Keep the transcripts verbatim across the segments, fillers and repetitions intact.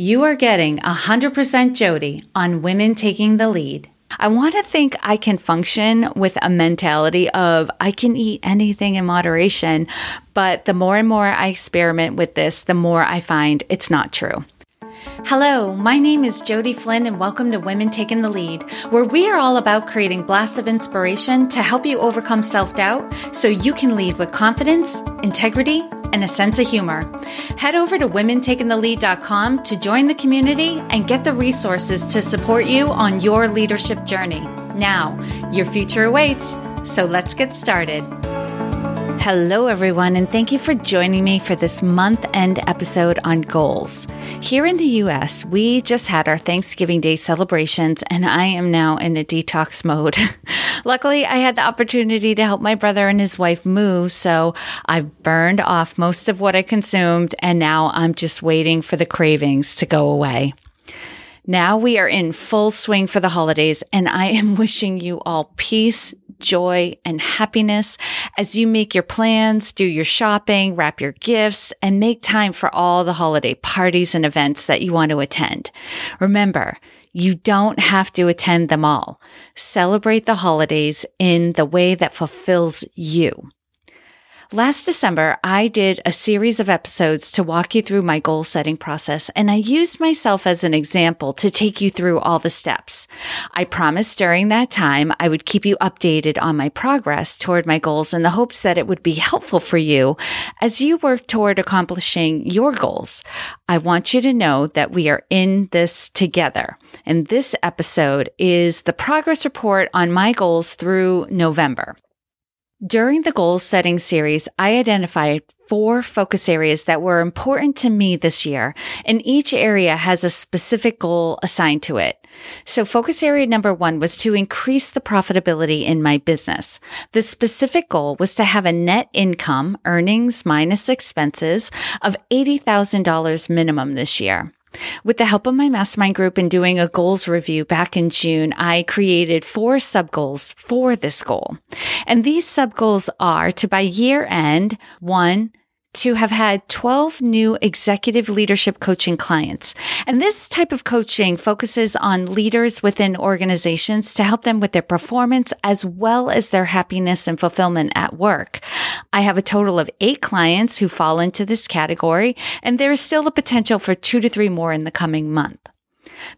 You are getting one hundred percent Jody on Women Taking the Lead. I want to think I can function with a mentality of I can eat anything in moderation, but the more and more I experiment with this, the more I find it's not true. Hello, my name is Jody Flynn and welcome to Women Taking the Lead, where we are all about creating blasts of inspiration to help you overcome self-doubt so you can lead with confidence, integrity, and a sense of humor. Head over to women taking the lead dot com to join the community and get the resources to support you on your leadership journey. Now, your future awaits, so let's get started. Hello, everyone, and thank you for joining me for this month-end episode on goals. Here in the U S, we just had our Thanksgiving Day celebrations, and I am now in a detox mode. Luckily, I had the opportunity to help my brother and his wife move, so I burned off most of what I consumed, and now I'm just waiting for the cravings to go away. Now we are in full swing for the holidays, and I am wishing you all peace, joy, and happiness as you make your plans, do your shopping, wrap your gifts, and make time for all the holiday parties and events that you want to attend. Remember, you don't have to attend them all. Celebrate the holidays in the way that fulfills you. Last December, I did a series of episodes to walk you through my goal-setting process, and I used myself as an example to take you through all the steps. I promised during that time I would keep you updated on my progress toward my goals in the hopes that it would be helpful for you as you work toward accomplishing your goals. I want you to know that we are in this together, and this episode is the progress report on my goals through November. During the goal setting series, I identified four focus areas that were important to me this year, and each area has a specific goal assigned to it. So focus area number one was to increase the profitability in my business. The specific goal was to have a net income, earnings minus expenses, of eighty thousand dollars minimum this year. With the help of my mastermind group and doing a goals review back in June, I created four sub-goals for this goal. And these sub-goals are to, by year end, one, to have had twelve new executive leadership coaching clients. And this type of coaching focuses on leaders within organizations to help them with their performance as well as their happiness and fulfillment at work. I have a total of eight clients who fall into this category, and there is still the potential for two to three more in the coming month.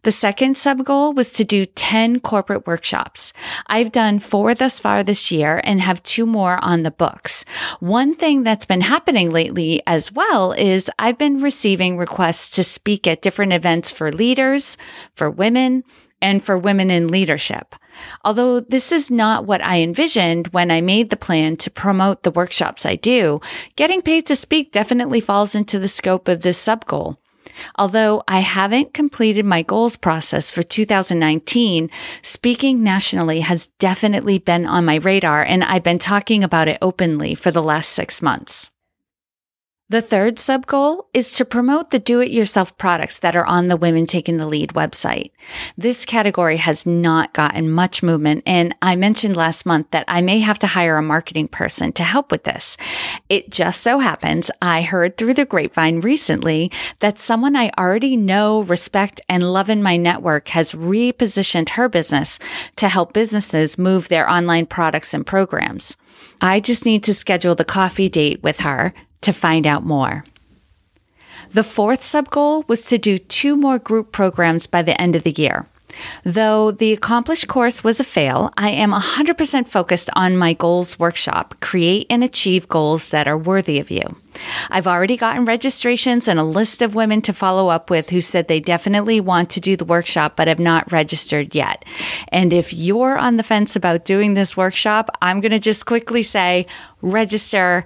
The second sub-goal was to do ten corporate workshops. I've done four thus far this year and have two more on the books. One thing that's been happening lately as well is I've been receiving requests to speak at different events for leaders, for women, and for women in leadership. Although this is not what I envisioned when I made the plan to promote the workshops I do, getting paid to speak definitely falls into the scope of this sub-goal. Although I haven't completed my goals process for two thousand nineteen, speaking nationally has definitely been on my radar, and I've been talking about it openly for the last six months. The third sub-goal is to promote the do-it-yourself products that are on the Women Taking the Lead website. This category has not gotten much movement, and I mentioned last month that I may have to hire a marketing person to help with this. It just so happens I heard through the grapevine recently that someone I already know, respect, and love in my network has repositioned her business to help businesses move their online products and programs. I just need to schedule the coffee date with her to find out more. The fourth sub-goal was to do two more group programs by the end of the year. Though the accomplished course was a fail, I am one hundred percent focused on my goals workshop, Create and Achieve Goals That Are Worthy of You. I've already gotten registrations and a list of women to follow up with who said they definitely want to do the workshop but have not registered yet. And if you're on the fence about doing this workshop, I'm going to just quickly say, register.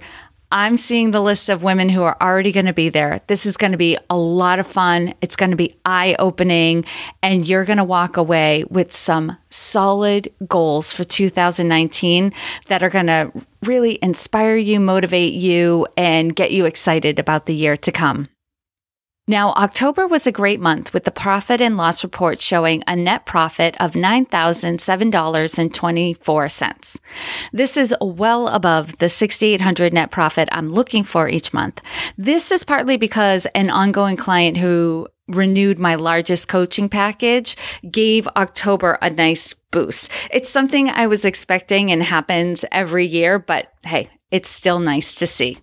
I'm seeing the list of women who are already going to be there. This is going to be a lot of fun. It's going to be eye-opening, and you're going to walk away with some solid goals for two thousand nineteen that are going to really inspire you, motivate you, and get you excited about the year to come. Now, October was a great month, with the profit and loss report showing a net profit of nine thousand seven dollars and twenty-four cents. This is well above the six thousand eight hundred dollars net profit I'm looking for each month. This is partly because an ongoing client who renewed my largest coaching package, gave October a nice boost. It's something I was expecting and happens every year, but hey, it's still nice to see.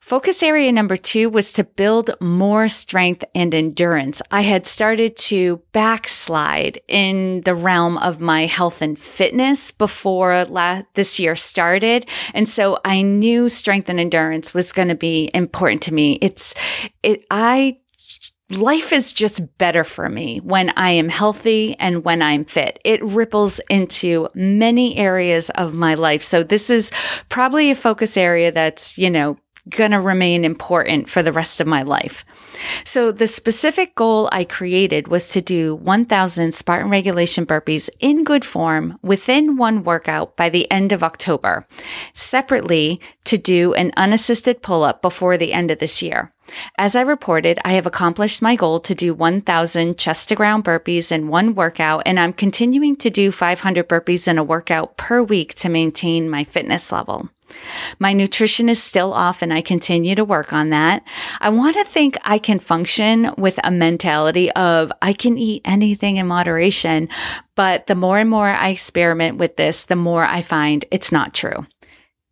Focus area number two was to build more strength and endurance. I had started to backslide in the realm of my health and fitness before la- this year started. And so I knew strength and endurance was going to be important to me. It's, it, I, life is just better for me when I am healthy and when I'm fit. It ripples into many areas of my life. So this is probably a focus area that's, you know, going to remain important for the rest of my life. So the specific goal I created was to do one thousand Spartan regulation burpees in good form within one workout by the end of October. Separately, to do an unassisted pull-up before the end of this year. As I reported, I have accomplished my goal to do one thousand chest-to-ground burpees in one workout, and I'm continuing to do five hundred burpees in a workout per week to maintain my fitness level. My nutrition is still off and I continue to work on that. I want to think I can function with a mentality of I can eat anything in moderation, but the more and more I experiment with this, the more I find it's not true.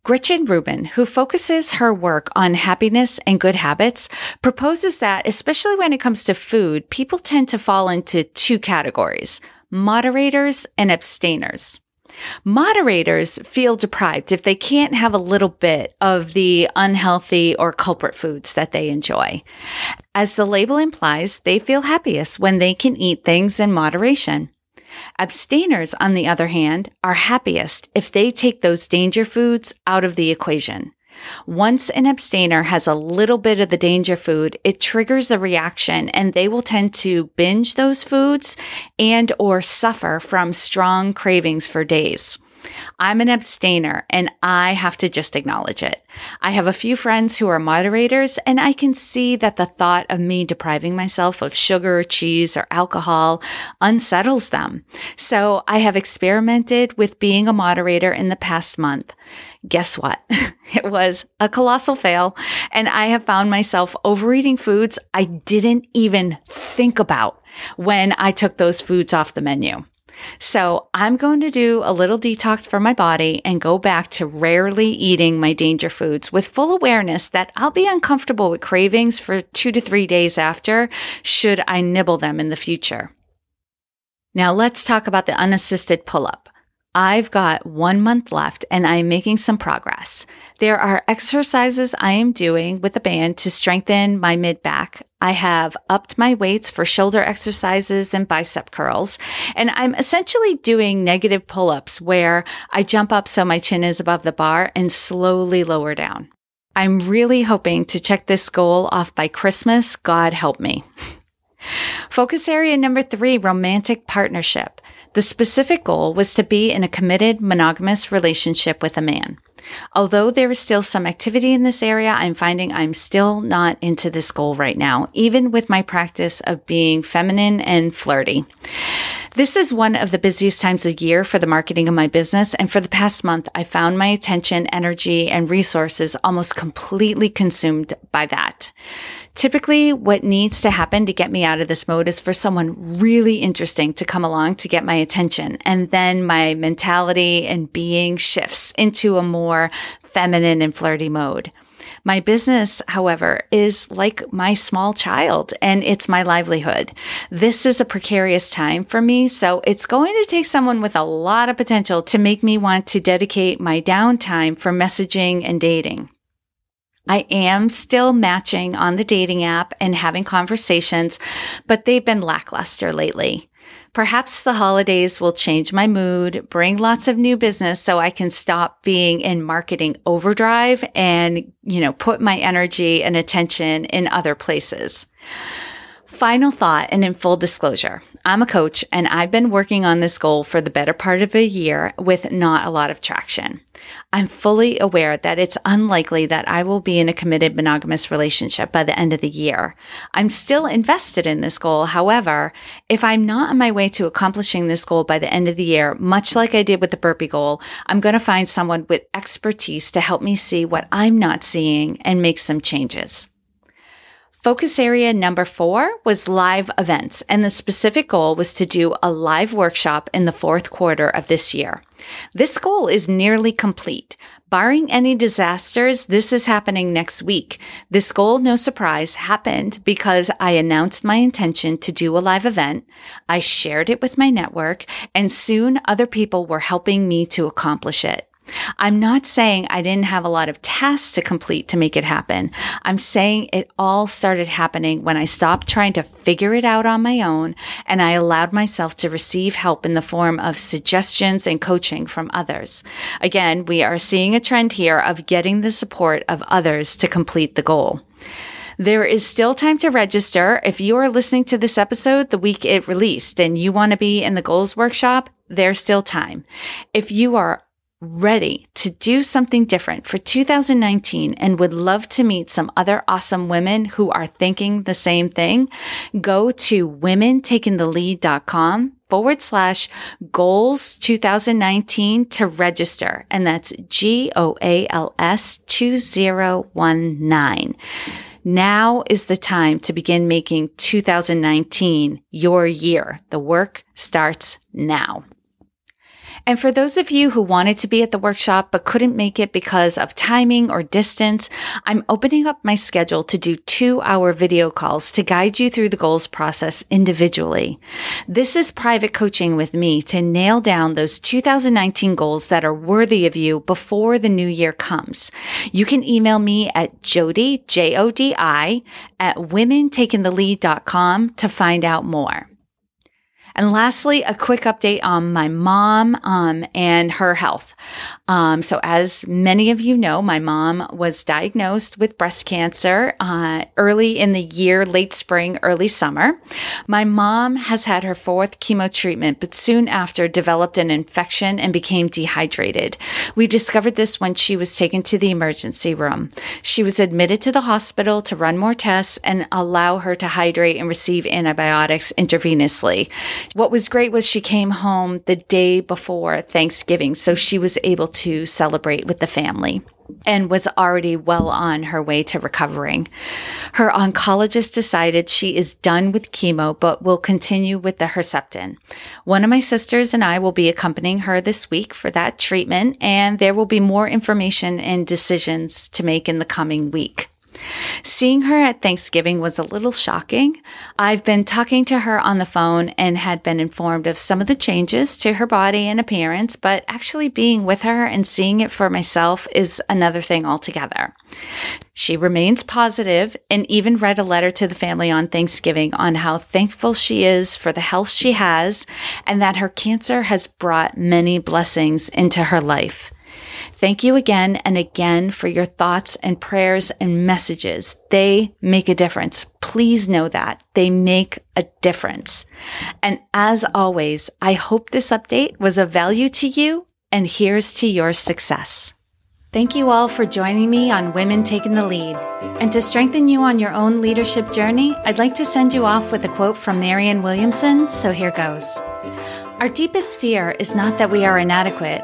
Gretchen Rubin, who focuses her work on happiness and good habits, proposes that, especially when it comes to food, people tend to fall into two categories, moderators and abstainers. Moderators feel deprived if they can't have a little bit of the unhealthy or culprit foods that they enjoy. As the label implies, they feel happiest when they can eat things in moderation. Abstainers, on the other hand, are happiest if they take those danger foods out of the equation. Once an abstainer has a little bit of the danger food, it triggers a reaction and they will tend to binge those foods and or suffer from strong cravings for days. I'm an abstainer and I have to just acknowledge it. I have a few friends who are moderators and I can see that the thought of me depriving myself of sugar, cheese, or alcohol unsettles them. So I have experimented with being a moderator in the past month. Guess what? It was a colossal fail, and I have found myself overeating foods I didn't even think about when I took those foods off the menu. So I'm going to do a little detox for my body and go back to rarely eating my danger foods with full awareness that I'll be uncomfortable with cravings for two to three days after should I nibble them in the future. Now let's talk about the unassisted pull-up. I've got one month left and I'm making some progress. There are exercises I am doing with the band to strengthen my mid-back. I have upped my weights for shoulder exercises and bicep curls. And I'm essentially doing negative pull-ups where I jump up so my chin is above the bar and slowly lower down. I'm really hoping to check this goal off by Christmas. God help me. Focus area number three, romantic partnership. The specific goal was to be in a committed, monogamous relationship with a man. Although there is still some activity in this area, I'm finding I'm still not into this goal right now, even with my practice of being feminine and flirty. This is one of the busiest times of year for the marketing of my business, and for the past month, I found my attention, energy, and resources almost completely consumed by that. Typically, what needs to happen to get me out of this mode is for someone really interesting to come along to get my attention, and then my mentality and being shifts into a more feminine and flirty mode. My business, however, is like my small child, and it's my livelihood. This is a precarious time for me, so it's going to take someone with a lot of potential to make me want to dedicate my downtime for messaging and dating. I am still matching on the dating app and having conversations, but they've been lackluster lately. Perhaps the holidays will change my mood, bring lots of new business so I can stop being in marketing overdrive and, you know, put my energy and attention in other places. Final thought, and in full disclosure, I'm a coach and I've been working on this goal for the better part of a year with not a lot of traction. I'm fully aware that it's unlikely that I will be in a committed monogamous relationship by the end of the year. I'm still invested in this goal. However, if I'm not on my way to accomplishing this goal by the end of the year, much like I did with the burpee goal, I'm going to find someone with expertise to help me see what I'm not seeing and make some changes. Focus area number four was live events, and the specific goal was to do a live workshop in the fourth quarter of this year. This goal is nearly complete. Barring any disasters, this is happening next week. This goal, no surprise, happened because I announced my intention to do a live event. I shared it with my network, and soon other people were helping me to accomplish it. I'm not saying I didn't have a lot of tasks to complete to make it happen. I'm saying it all started happening when I stopped trying to figure it out on my own and I allowed myself to receive help in the form of suggestions and coaching from others. Again, we are seeing a trend here of getting the support of others to complete the goal. There is still time to register. If you are listening to this episode the week it released and you want to be in the goals workshop, there's still time. If you are ready to do something different for two thousand nineteen and would love to meet some other awesome women who are thinking the same thing, go to women taking the lead dot com forward slash goals two thousand nineteen to register. And that's G O A L S two zero one nine. Now is the time to begin making two thousand nineteen your year. The work starts now. And for those of you who wanted to be at the workshop but couldn't make it because of timing or distance, I'm opening up my schedule to do two-hour video calls to guide you through the goals process individually. This is private coaching with me to nail down those two thousand nineteen goals that are worthy of you before the new year comes. You can email me at Jody, J O D I, at women taking the lead dot com to find out more. And lastly, a quick update on my mom um, and her health. Um, so as many of you know, my mom was diagnosed with breast cancer uh, early in the year, late spring, early summer. My mom has had her fourth chemo treatment, but soon after developed an infection and became dehydrated. We discovered this when she was taken to the emergency room. She was admitted to the hospital to run more tests and allow her to hydrate and receive antibiotics intravenously. What was great was she came home the day before Thanksgiving, so she was able to celebrate with the family and was already well on her way to recovering. Her oncologist decided she is done with chemo, but will continue with the Herceptin. One of my sisters and I will be accompanying her this week for that treatment, and there will be more information and decisions to make in the coming week. Seeing her at Thanksgiving was a little shocking. I've been talking to her on the phone and had been informed of some of the changes to her body and appearance, but actually being with her and seeing it for myself is another thing altogether. She remains positive and even read a letter to the family on Thanksgiving on how thankful she is for the health she has and that her cancer has brought many blessings into her life. Thank you again and again for your thoughts and prayers and messages. They make a difference. Please know that. They make a difference. And as always, I hope this update was of value to you, and here's to your success. Thank you all for joining me on Women Taking the Lead. And to strengthen you on your own leadership journey, I'd like to send you off with a quote from Marianne Williamson, so here goes. Our deepest fear is not that we are inadequate.